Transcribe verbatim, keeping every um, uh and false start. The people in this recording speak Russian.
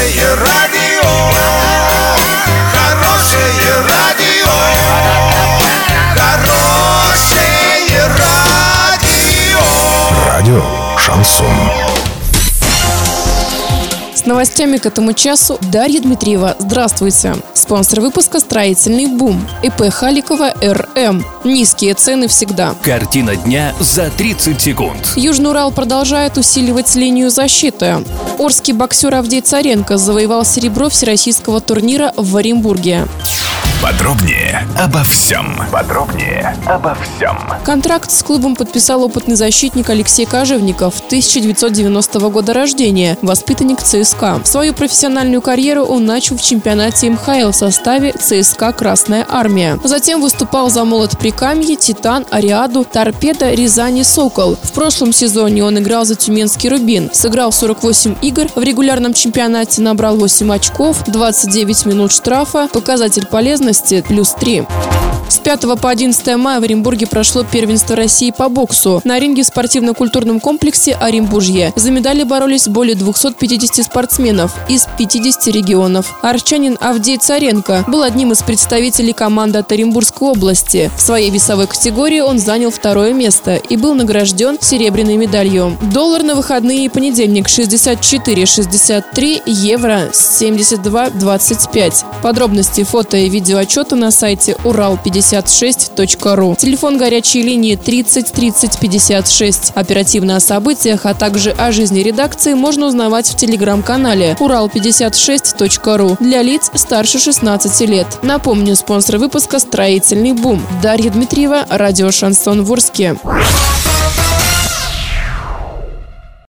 Хорошее радио, хорошее радио, хорошее радио. Радио Шансон. С новостями к этому часу Дарья Дмитриева. Здравствуйте. Спонсор выпуска «Строительный бум». ИП Халикова РМ. Низкие цены всегда. Картина дня за тридцать секунд. Южный Урал продолжает усиливать линию защиты. Орский боксер Авдей Царенко завоевал серебро всероссийского турнира в Оренбурге. Подробнее обо всем. Подробнее обо всем. Контракт с клубом подписал опытный защитник Алексей Кожевников, тысяча девятьсот девяностого года рождения, воспитанник ЦСКА. Свою профессиональную карьеру он начал в чемпионате эм ха эл в составе ЦСКА «Красная армия». Затем выступал за «Молот» Прикамье, «Титан», «Ариаду», «Торпедо», «Рязани», «Сокол». В прошлом сезоне он играл за «Тюменский Рубин». Сыграл сорок восемь игр, в регулярном чемпионате набрал восемь очков, двадцать девять минут штрафа, показатель полезный плюс три. С пятого по одиннадцатое мая в Оренбурге прошло первенство России по боксу. На ринге в спортивно-культурном комплексе «Оренбуржье» за медали боролись более двухсот пятидесяти спортсменов из пятидесяти регионов. Арчанин Авдей Царенко был одним из представителей команды от Оренбургской области. В своей весовой категории он занял второе место и был награжден серебряной медалью. Доллар на выходные и понедельник шестьдесят четыре шестьдесят три, евро семьдесят два двадцать пять. Подробности, фото и видеоотчеты на сайте урал пятьдесят шесть точка ру. Телефон горячей линии тридцать тридцать пятьдесят шесть. Оперативно о событиях, а также о жизни редакции можно узнавать в телеграм-канале урал пятьдесят шесть точка ру для лиц старше шестнадцати лет. Напомню, спонсор выпуска «Строительный бум». Дарья Дмитриева, радио «Шансон» в Орске.